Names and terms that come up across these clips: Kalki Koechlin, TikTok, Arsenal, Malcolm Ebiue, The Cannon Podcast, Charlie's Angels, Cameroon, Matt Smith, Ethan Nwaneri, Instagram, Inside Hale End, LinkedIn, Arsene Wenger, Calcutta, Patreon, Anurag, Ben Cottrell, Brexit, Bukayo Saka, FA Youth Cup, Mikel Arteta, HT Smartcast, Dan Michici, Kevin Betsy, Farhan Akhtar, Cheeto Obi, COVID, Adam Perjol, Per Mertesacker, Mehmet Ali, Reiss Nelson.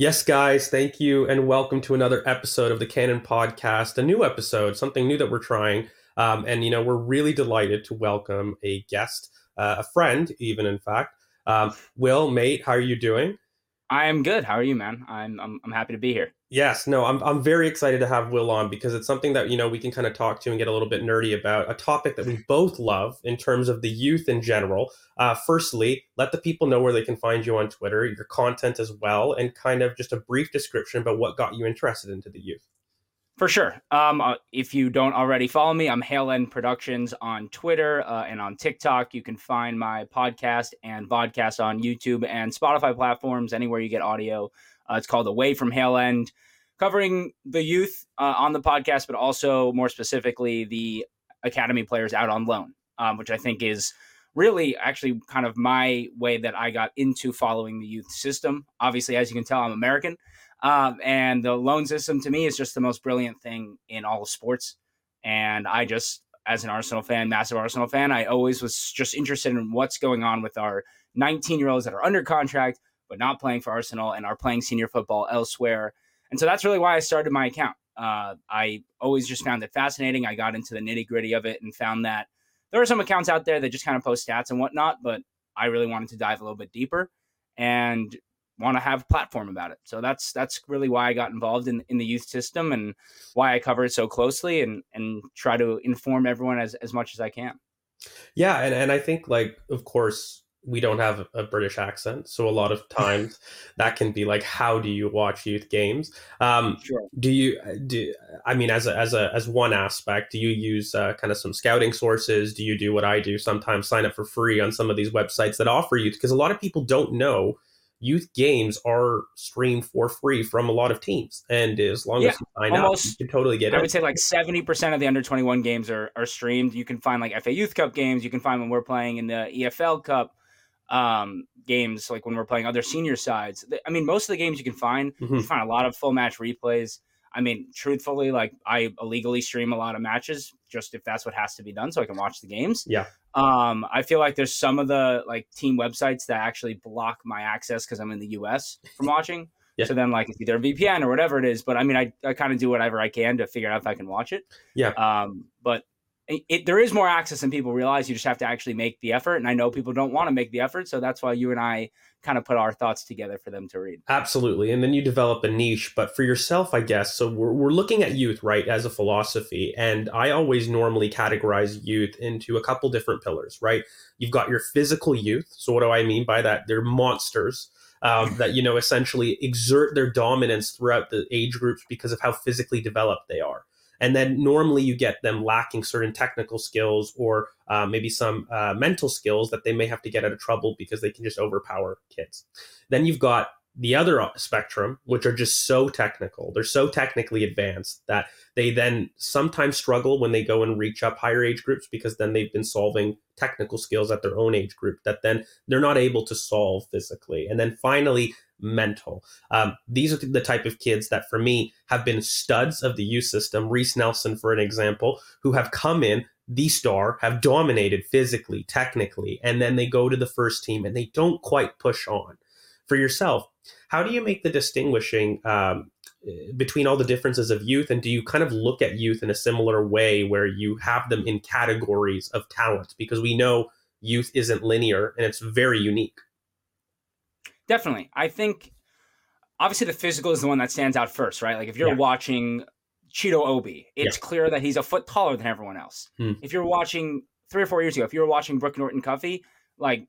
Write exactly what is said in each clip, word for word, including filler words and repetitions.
Yes, guys, thank you, and welcome to another episode of The Cannon Podcast, a new episode, something new that we're trying. Um, and, you know, we're really delighted to welcome a guest, uh, a friend, even, in fact. Um, Will, mate, how are you doing? I am good. How are you, man? I'm I'm, I'm happy to be here. Yes, no, I'm, I'm very excited to have Will on because it's something that, you know, we can kind of talk to and get a little bit nerdy about, a topic that we both love in terms of the youth in general. Uh, firstly, let the people know where they can find you on Twitter, your content as well, and kind of just a brief description about what got you interested into the youth. For sure. Um, uh, if you don't already follow me, I'm Hale End Productions on Twitter uh, and on TikTok. You can find my podcast and vodcast on YouTube and Spotify platforms, anywhere you get audio. Uh, it's called Away From Hale End, covering the youth uh, on the podcast, but also more specifically the academy players out on loan, um, which I think is really actually kind of my way that I got into following the youth system. Obviously, as you can tell, I'm American. Um, and the loan system to me is just the most brilliant thing in all of sports. And I just, as an Arsenal fan, massive Arsenal fan, I always was just interested in what's going on with our nineteen year olds that are under contract, but not playing for Arsenal and are playing senior football elsewhere. And so that's really why I started my account. Uh, I always just found it fascinating. I got into the nitty gritty of it and found that there are some accounts out there that just kind of post stats and whatnot, but I really wanted to dive a little bit deeper and want to have a platform about it. So that's that's really why I got involved in, in the youth system and why I cover it so closely and and try to inform everyone as, as much as I can. Yeah, and, and I think, like, of course, we don't have a British accent. So a lot of times that can be like, how do you watch youth games? Um, sure. Do you, do, I mean, as a, as a, as one aspect, do you use uh, kind of some scouting sources? Do you do what I do? Sometimes sign up for free on some of these websites that offer youth, because a lot of people don't know youth games are streamed for free from a lot of teams. And as long yeah, as you sign almost, up, you can totally get it. I would it. say like seventy percent of the under twenty-one games are, are streamed. You can find like F A Youth Cup games. You can find when we're playing in the E F L Cup. Um, games like when we're playing other senior sides. I mean, most of the games you can find, mm-hmm. you find a lot of full match replays. I mean, truthfully, like I illegally stream a lot of matches just if that's what has to be done so I can watch the games. Yeah. Um, I feel like there's some of the like team websites that actually block my access because I'm in the U S from watching. Yeah. So then like it's either a V P N or whatever it is. But I mean, I, I kind of do whatever I can to figure out if I can watch it. Yeah. Um, but It, it, there is more access than people realize. You just have to actually make the effort. And I know people don't want to make the effort. So that's why you and I kind of put our thoughts together for them to read. Absolutely. And then you develop a niche, but for yourself, I guess. So we're, we're looking at youth, right, as a philosophy. And I always normally categorize youth into a couple different pillars, right? You've got your physical youth. So what do I mean by that? They're monsters. Um, that, you know, essentially exert their dominance throughout the age groups because of how physically developed they are. And then normally you get them lacking certain technical skills or uh, maybe some uh, mental skills that they may have to get out of trouble because they can just overpower kids. Then you've got the other spectrum, which are just so technical. They're so technically advanced that they then sometimes struggle when they go and reach up higher age groups because then they've been solving technical skills at their own age group that then they're not able to solve physically. And then finally, mental. Um, these are the type of kids that for me have been studs of the youth system. Reiss Nelson, for an example, who have come in, the star, have dominated physically, technically, and then they go to the first team and they don't quite push on. For yourself, how do you make the distinguishing um, between all the differences of youth? And do you kind of look at youth in a similar way where you have them in categories of talent? Because we know youth isn't linear and it's very unique. Definitely. I think obviously the physical is the one that stands out first, right? Like if you're yeah. watching Cheeto Obi, it's yeah. clear that he's a foot taller than everyone else. Hmm. If you're watching three or four years ago, if you were watching Brooke Norton Cuffey, like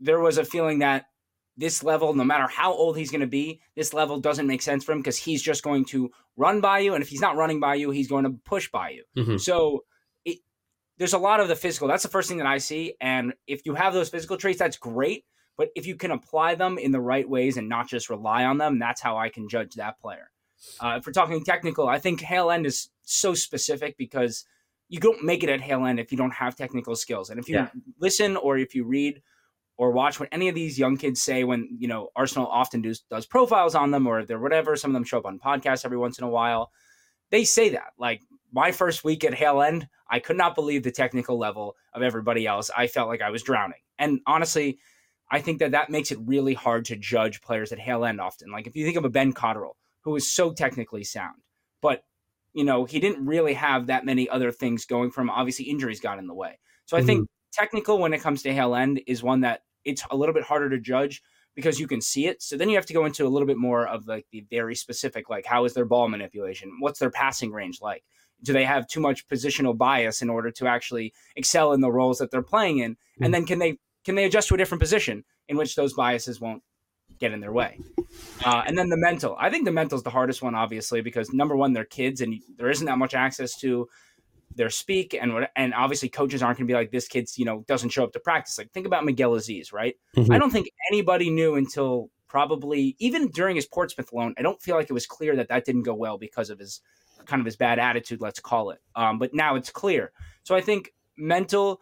there was a feeling that this level, no matter how old he's going to be, this level doesn't make sense for him because he's just going to run by you. And if he's not running by you, he's going to push by you. Mm-hmm. So it, there's a lot of the physical. That's the first thing that I see. And if you have those physical traits, that's great. But if you can apply them in the right ways and not just rely on them, that's how I can judge that player. Uh, if we're talking technical, I think Hale End is so specific because you don't make it at Hale End if you don't have technical skills. And if you yeah. listen or if you read or watch what any of these young kids say when, you know, Arsenal often do, does profiles on them or they're whatever, some of them show up on podcasts every once in a while, they say that. Like, my first week at Hale End, I could not believe the technical level of everybody else. I felt like I was drowning. And honestly, I think that that makes it really hard to judge players at Hale End often. Like, if you think of a Ben Cottrell, who is so technically sound, but, you know, he didn't really have that many other things going for him. Obviously, injuries got in the way. So I mm-hmm. think technical when it comes to Hale End is one that it's a little bit harder to judge because you can see it. So then you have to go into a little bit more of like the very specific, like how is their ball manipulation? What's their passing range like? Do they have too much positional bias in order to actually excel in the roles that they're playing in? And then can they can they adjust to a different position in which those biases won't get in their way? Uh, and then the mental. I think the mental is the hardest one, obviously, because number one, they're kids and there isn't that much access to their speak. And what, and obviously coaches aren't going to be like, this kid's, you know, doesn't show up to practice. Like, think about Miguel Aziz, right? Mm-hmm. I don't think anybody knew until probably even during his Portsmouth loan. I don't feel like it was clear that that didn't go well because of his kind of his bad attitude, let's call it. Um, but now it's clear. So I think mental,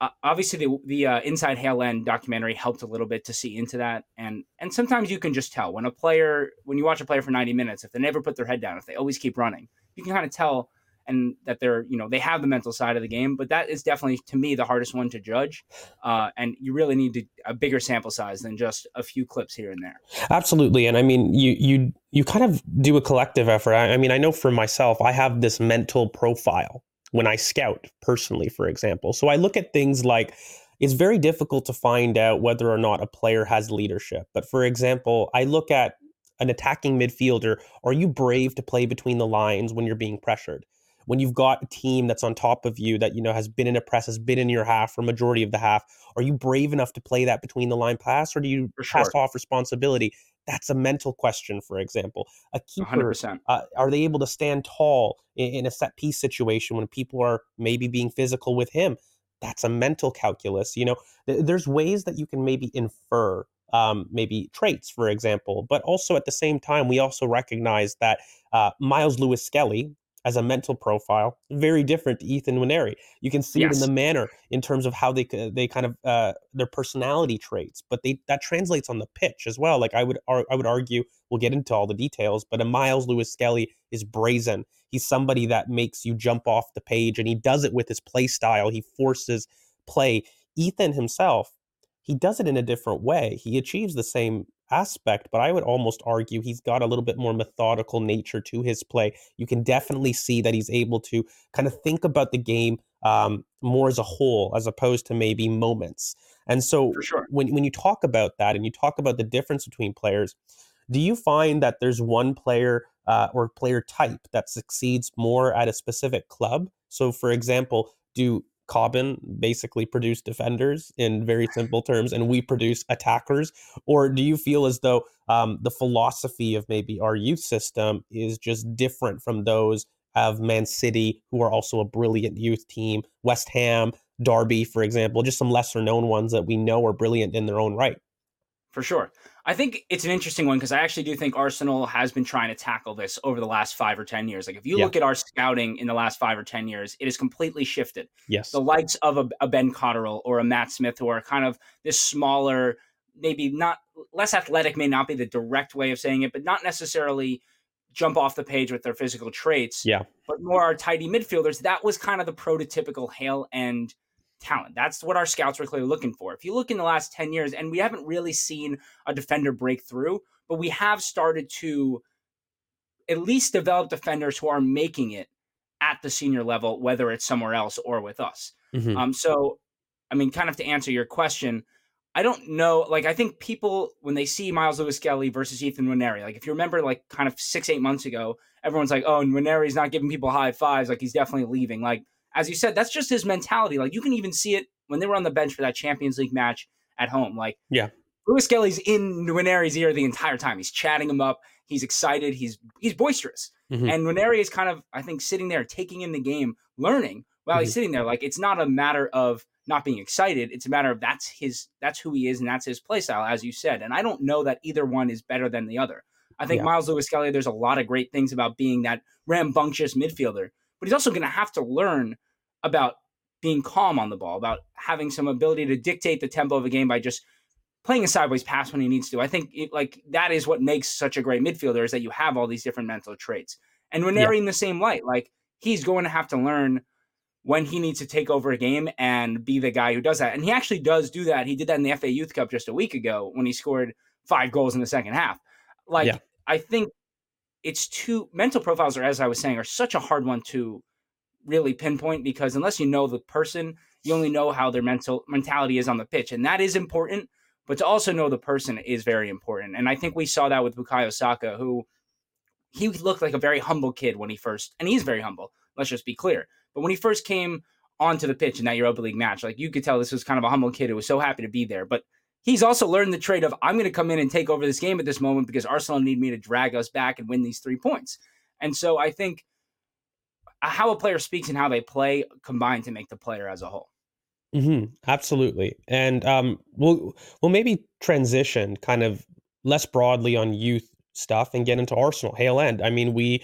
uh, obviously the, the uh, Inside Hale End documentary helped a little bit to see into that. And, and sometimes you can just tell when a player, when you watch a player for ninety minutes, if they never put their head down, if they always keep running, you can kind of tell and that they're, you know, they have the mental side of the game, but that is definitely to me the hardest one to judge. Uh, and you really need to, a bigger sample size than just a few clips here and there. Absolutely. And I mean, you, you, you kind of do a collective effort. I, I mean, I know for myself, I have this mental profile when I scout personally, for example. So I look at things like, it's very difficult to find out whether or not a player has leadership. But for example, I look at an attacking midfielder. Are you brave to play between the lines when you're being pressured? When you've got a team that's on top of you that, you know, has been in a press, has been in your half for majority of the half, are you brave enough to play that between the line pass, or do you for pass sure. off responsibility? That's a mental question, for example. A keeper, uh, are they able to stand tall in, in a set piece situation when people are maybe being physical with him? That's a mental calculus. You know, th- there's ways that you can maybe infer um, maybe traits, for example, but also at the same time, we also recognize that uh, Miles Lewis-Skelley, as a mental profile, very different to Ethan Nwaneri. You can see yes. it in the manner, in terms of how they they kind of uh, their personality traits, but they that translates on the pitch as well. Like I would ar- I would argue, we'll get into all the details, but a Miles Lewis-Skelley is brazen. He's somebody that makes you jump off the page, and he does it with his play style. He forces play. Ethan himself, he does it in a different way. He achieves the same aspect, but I would almost argue he's got a little bit more methodical nature to his play. You can definitely see that he's able to kind of think about the game um, more as a whole, as opposed to maybe moments. And so For sure. when, when you talk about that and you talk about the difference between players, do you find that there's one player uh, or player type that succeeds more at a specific club? So for example, do Cobbin basically produce defenders in very simple terms, and we produce attackers? Or do you feel as though um, the philosophy of maybe our youth system is just different from those of Man City, who are also a brilliant youth team, West Ham, Derby, for example, just some lesser known ones that we know are brilliant in their own right? For sure. I think it's an interesting one because I actually do think Arsenal has been trying to tackle this over the last five or ten years. Like if you yeah. look at our scouting in the last five or ten years, it has completely shifted. Yes. The likes of a, a Ben Cotterell or a Matt Smith, who are kind of this smaller, maybe not less athletic, may not be the direct way of saying it, but not necessarily jump off the page with their physical traits. Yeah. But more our tidy midfielders. That was kind of the prototypical Hale End talent. That's what our scouts were clearly looking for. If you look in the last ten years, and we haven't really seen a defender break through, but we have started to at least develop defenders who are making it at the senior level, whether it's somewhere else or with us. Mm-hmm. Um, so, I mean, kind of to answer your question, I don't know. Like, I think people, when they see Miles Lewis-Skelley versus Ethan Nwaneri, like if you remember, like kind of six, eight months ago, everyone's like, oh, Nwaneri's not giving people high fives. Like he's definitely leaving. Like, as you said, that's just his mentality. Like you can even see it when they were on the bench for that Champions League match at home. Like yeah. Lewis-Skelley's in Nwaneri's ear the entire time. He's chatting him up. He's excited. He's he's boisterous. Mm-hmm. And Nwaneri is kind of, I think, sitting there, taking in the game, learning while mm-hmm. he's sitting there. Like it's not a matter of not being excited. It's a matter of that's his, that's who he is, and that's his play style, as you said. And I don't know that either one is better than the other. I think yeah. Miles Lewis-Skelley, there's a lot of great things about being that rambunctious midfielder, but he's also going to have to learn about being calm on the ball, about having some ability to dictate the tempo of a game by just playing a sideways pass when he needs to. I think it, like that is what makes such a great midfielder, is that you have all these different mental traits. And Nwaneri yeah. in the same light, like he's going to have to learn when he needs to take over a game and be the guy who does that. And he actually does do that. He did that in the F A Youth Cup just a week ago when he scored five goals in the second half. Like yeah. I think it's too mental profiles are, as I was saying, are such a hard one to really pinpoint, because unless you know the person, you only know how their mental mentality is on the pitch. And that is important, but to also know the person is very important. And I think we saw that with Bukayo Saka, who he looked like a very humble kid when he first, and he's very humble, let's just be clear. But when he first came onto the pitch in that Europa League match, like you could tell this was kind of a humble kid who was so happy to be there. But he's also learned the trait of, I'm going to come in and take over this game at this moment because Arsenal need me to drag us back and win these three points. And so I think how a player speaks and how they play combine to make the player as a whole. Mm-hmm, absolutely. And um, we'll, we'll maybe transition kind of less broadly on youth stuff and get into Arsenal, Hale End. I mean, we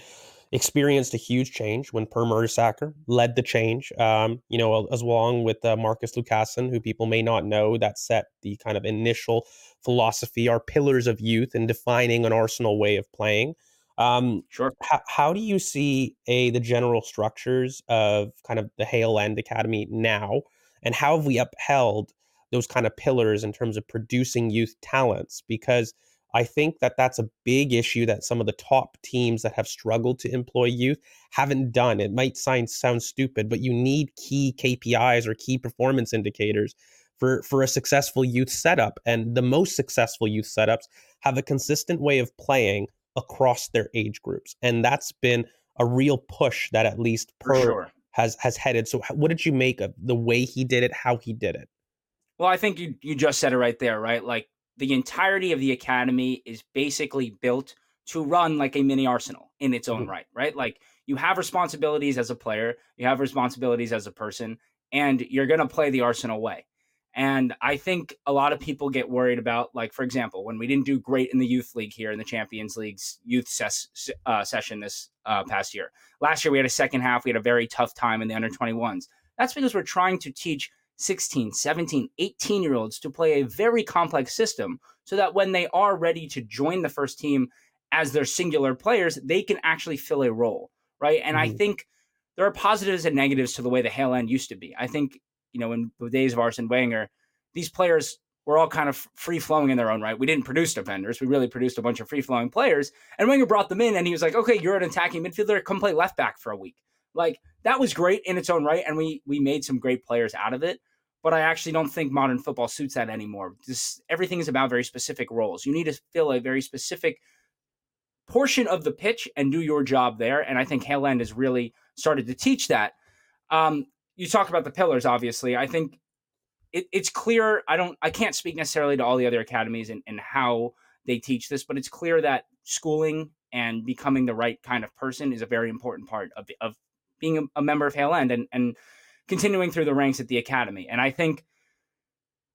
experienced a huge change when Per Mertesacker led the change, um, you know, as along with uh, Marcus Lucassen, who people may not know, that set the kind of initial philosophy, our pillars of youth, and defining an Arsenal way of playing. Um, sure. H- how do you see a the general structures of kind of the Hale End Academy now, and how have we upheld those kind of pillars in terms of producing youth talents? Because I think that that's a big issue that some of the top teams that have struggled to employ youth haven't done. It might sound stupid, but you need key K P Is or key performance indicators for, for a successful youth setup. And the most successful youth setups have a consistent way of playing across their age groups. And that's been a real push that at least Per sure. has, has headed. So what did you make of the way he did it, how he did it? Well, I think you, you just said it right there, right? Like, the entirety of the academy is basically built to run like a mini Arsenal in its own right, right? Like you have responsibilities as a player, you have responsibilities as a person, and you're going to play the Arsenal way. And I think a lot of people get worried about, like, for example, when we didn't do great in the youth league here in the Champions League's youth ses- uh, session this uh, past year. Last year, we had a second half. We had a very tough time in the under twenty-ones. That's because we're trying to teach sixteen, seventeen, eighteen year olds to play a very complex system so that when they are ready to join the first team as their singular players, they can actually fill a role, right? And mm-hmm. I think there are positives and negatives to the way the Hale End used to be. I think, you know, in the days of Arsene Wenger, these players were all kind of free flowing in their own right. We didn't produce defenders. We really produced a bunch of free flowing players. And Wenger brought them in and he was like, okay, you're an attacking midfielder, come play left back for a week. Like that was great in its own right. And we, we made some great players out of it. But I actually don't think modern football suits that anymore. This, everything is about very specific roles. You need to fill a very specific portion of the pitch and do your job there. And I think Hale End has really started to teach that. Um, you talk about the pillars, obviously. I think it, it's clear. I don't. I can't speak necessarily to all the other academies and, and how they teach this, but it's clear that schooling and becoming the right kind of person is a very important part of, of being a, a member of Hale End. And and. Continuing through the ranks at the academy. And I think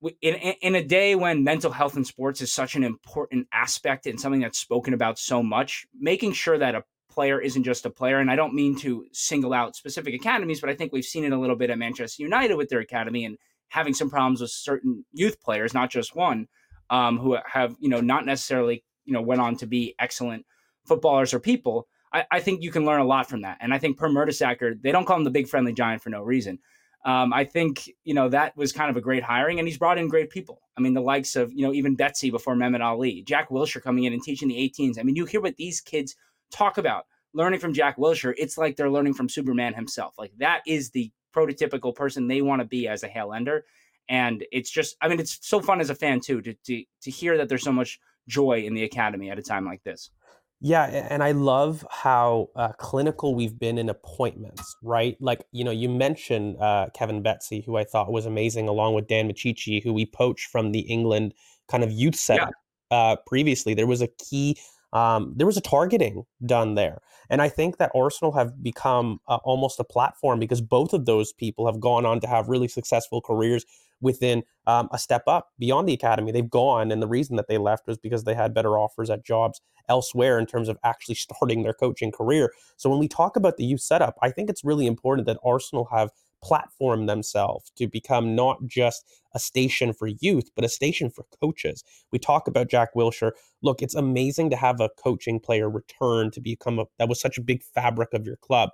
we, in, in a day when mental health in sports is such an important aspect and something that's spoken about so much, making sure that a player isn't just a player, and I don't mean to single out specific academies, but I think we've seen it a little bit at Manchester United with their academy and having some problems with certain youth players, not just one, um, who have, you know, not necessarily, you know, went on to be excellent footballers or people. I, I think you can learn a lot from that. And I think Per Mertesacker, they don't call him the big friendly giant for no reason. Um, I think, you know, that was kind of a great hiring, and he's brought in great people. I mean, the likes of, you know, even Betsy before Mehmet Ali, Jack Wilshire coming in and teaching the eighteens. I mean, you hear what these kids talk about, learning from Jack Wilshire. It's like they're learning from Superman himself. Like that is the prototypical person they want to be as a Hale Ender. And it's just, I mean, it's so fun as a fan too, to, to, to hear that there's so much joy in the academy at a time like this. Yeah, and I love how uh, clinical we've been in appointments, right? Like, you know, you mentioned uh, Kevin Betsy, who I thought was amazing, along with Dan Michici, who we poached from the England kind of youth setup. Yeah. Uh, previously, there was a key Um, there was a targeting done there. And I think that Arsenal have become uh, almost a platform, because both of those people have gone on to have really successful careers within um, a step up beyond the academy. They've gone, and the reason that they left was because they had better offers at jobs elsewhere in terms of actually starting their coaching career. So when we talk about the youth setup, I think it's really important that Arsenal have platformed themselves to become not just a station for youth, but a station for coaches. We talk about Jack Wilshire. Look, it's amazing to have a coaching player return to become a, that was such a big fabric of your club.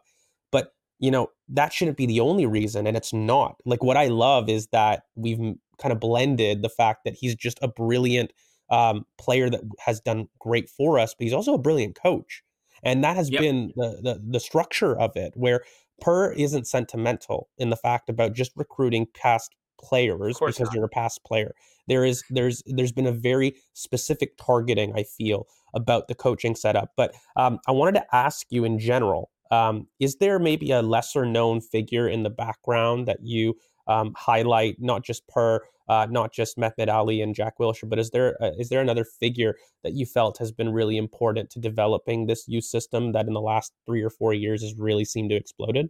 But you know, that shouldn't be the only reason, and it's not. Like, what I love is that we've kind of blended the fact that he's just a brilliant um, player that has done great for us, but he's also a brilliant coach. And that has yep. been the, the the structure of it, where Per isn't sentimental in the fact about just recruiting past players because not. You're a past player. There is there's there's been a very specific targeting, I feel, about the coaching setup. But um, I wanted to ask you in general, Um, is there maybe a lesser known figure in the background that you um, highlight, not just Per, uh, not just Mehmet Ali and Jack Wilshire, but is there uh, is there another figure that you felt has been really important to developing this youth system that in the last three or four years has really seemed to have exploded?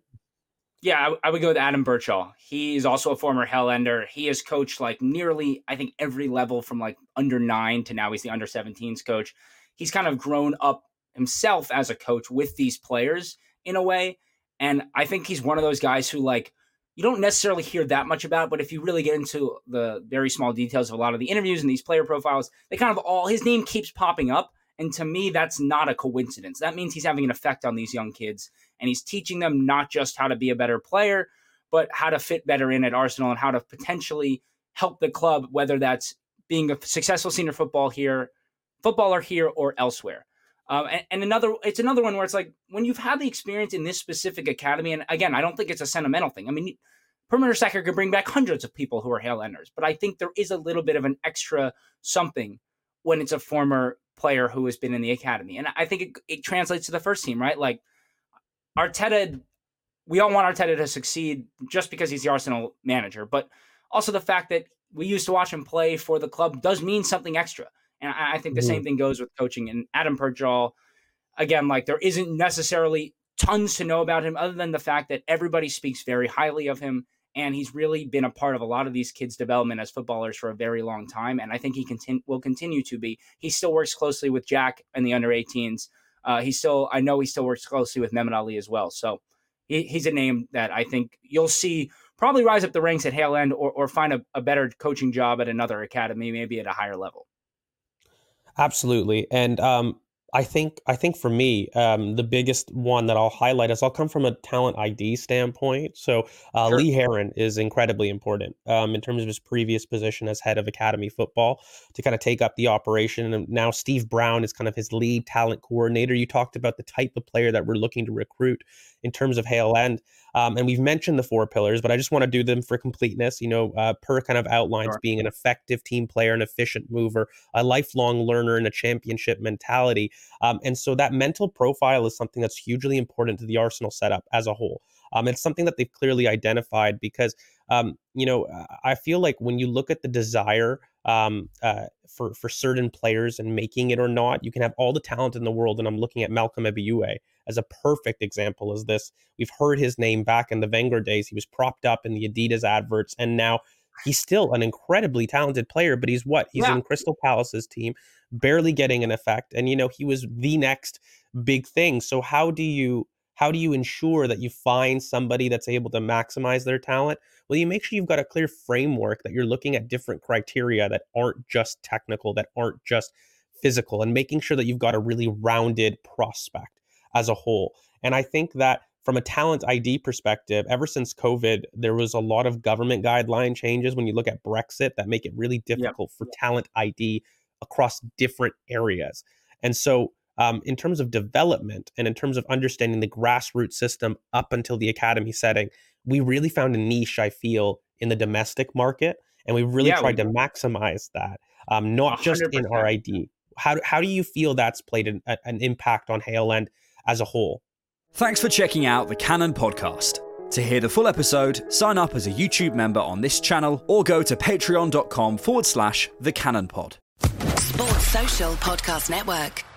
Yeah, I, w- I would go with Adam Birchall. He is also a former Hale Ender. He has coached like nearly, I think, every level from like under nine to now he's the under seventeens coach. He's kind of grown up himself as a coach with these players in a way. And I think he's one of those guys who, like, you don't necessarily hear that much about, but if you really get into the very small details of a lot of the interviews and these player profiles, they kind of all, his name keeps popping up. And to me, that's not a coincidence. That means he's having an effect on these young kids, and he's teaching them not just how to be a better player, but how to fit better in at Arsenal and how to potentially help the club, whether that's being a successful senior football here, footballer here or elsewhere. Um, and, and another, it's another one where it's like, when you've had the experience in this specific academy, and again, I don't think it's a sentimental thing. I mean, Per Mertesacker could bring back hundreds of people who are Hale Enders, but I think there is a little bit of an extra something when it's a former player who has been in the academy. And I think it, it translates to the first team, right? Like Arteta, we all want Arteta to succeed just because he's the Arsenal manager, but also the fact that we used to watch him play for the club does mean something extra. And I think the same thing goes with coaching. And Adam Perjol, again, like there isn't necessarily tons to know about him other than the fact that everybody speaks very highly of him. And he's really been a part of a lot of these kids' development as footballers for a very long time. And I think he continu- will continue to be. He still works closely with Jack and the under eighteens. Uh, he still, I know he still works closely with Mehmet Ali as well. So he, he's a name that I think you'll see probably rise up the ranks at Hale End or, or find a, a better coaching job at another academy, maybe at a higher level. Absolutely. And um, I think I think for me, um, the biggest one that I'll highlight is I'll come from a talent I D standpoint. So uh, sure. Lee Heron is incredibly important um, in terms of his previous position as head of academy football to kind of take up the operation. And now Steve Brown is kind of his lead talent coordinator. You talked about the type of player that we're looking to recruit in terms of Hale End. Um, and we've mentioned the four pillars, but I just want to do them for completeness. You know, uh, Per kind of outlines sure. being an effective team player, an efficient mover, a lifelong learner, and a championship mentality. Um, and so that mental profile is something that's hugely important to the Arsenal setup as a whole. Um, it's something that they've clearly identified because, um, you know, I feel like when you look at the desire um, uh, for, for certain players and making it or not, you can have all the talent in the world. And I'm looking at Malcolm Ebiue as a perfect example as this. We've heard his name back in the Wenger days. He was propped up in the Adidas adverts. And now he's still an incredibly talented player, but he's what? He's yeah. in Crystal Palace's team, barely getting an effect. And, you know, he was the next big thing. So how do you how do you ensure that you find somebody that's able to maximize their talent? Well, you make sure you've got a clear framework that you're looking at different criteria that aren't just technical, that aren't just physical, and making sure that you've got a really rounded prospect as a whole. And I think that from a talent I D perspective, ever since COVID, there was a lot of government guideline changes when you look at Brexit that make it really difficult yep. for talent I D across different areas. And so um, in terms of development and in terms of understanding the grassroots system up until the academy setting, we really found a niche, I feel, in the domestic market. And we really yeah, tried we- to maximize that, um, not one hundred percent just in our I D. How, how do you feel that's played an, an impact on Hale End as a whole? Thanks for checking out The Cannon Podcast. To hear the full episode, sign up as a YouTube member on this channel or go to patreon dot com forward slash The Cannon Pod. Sports Social Podcast Network.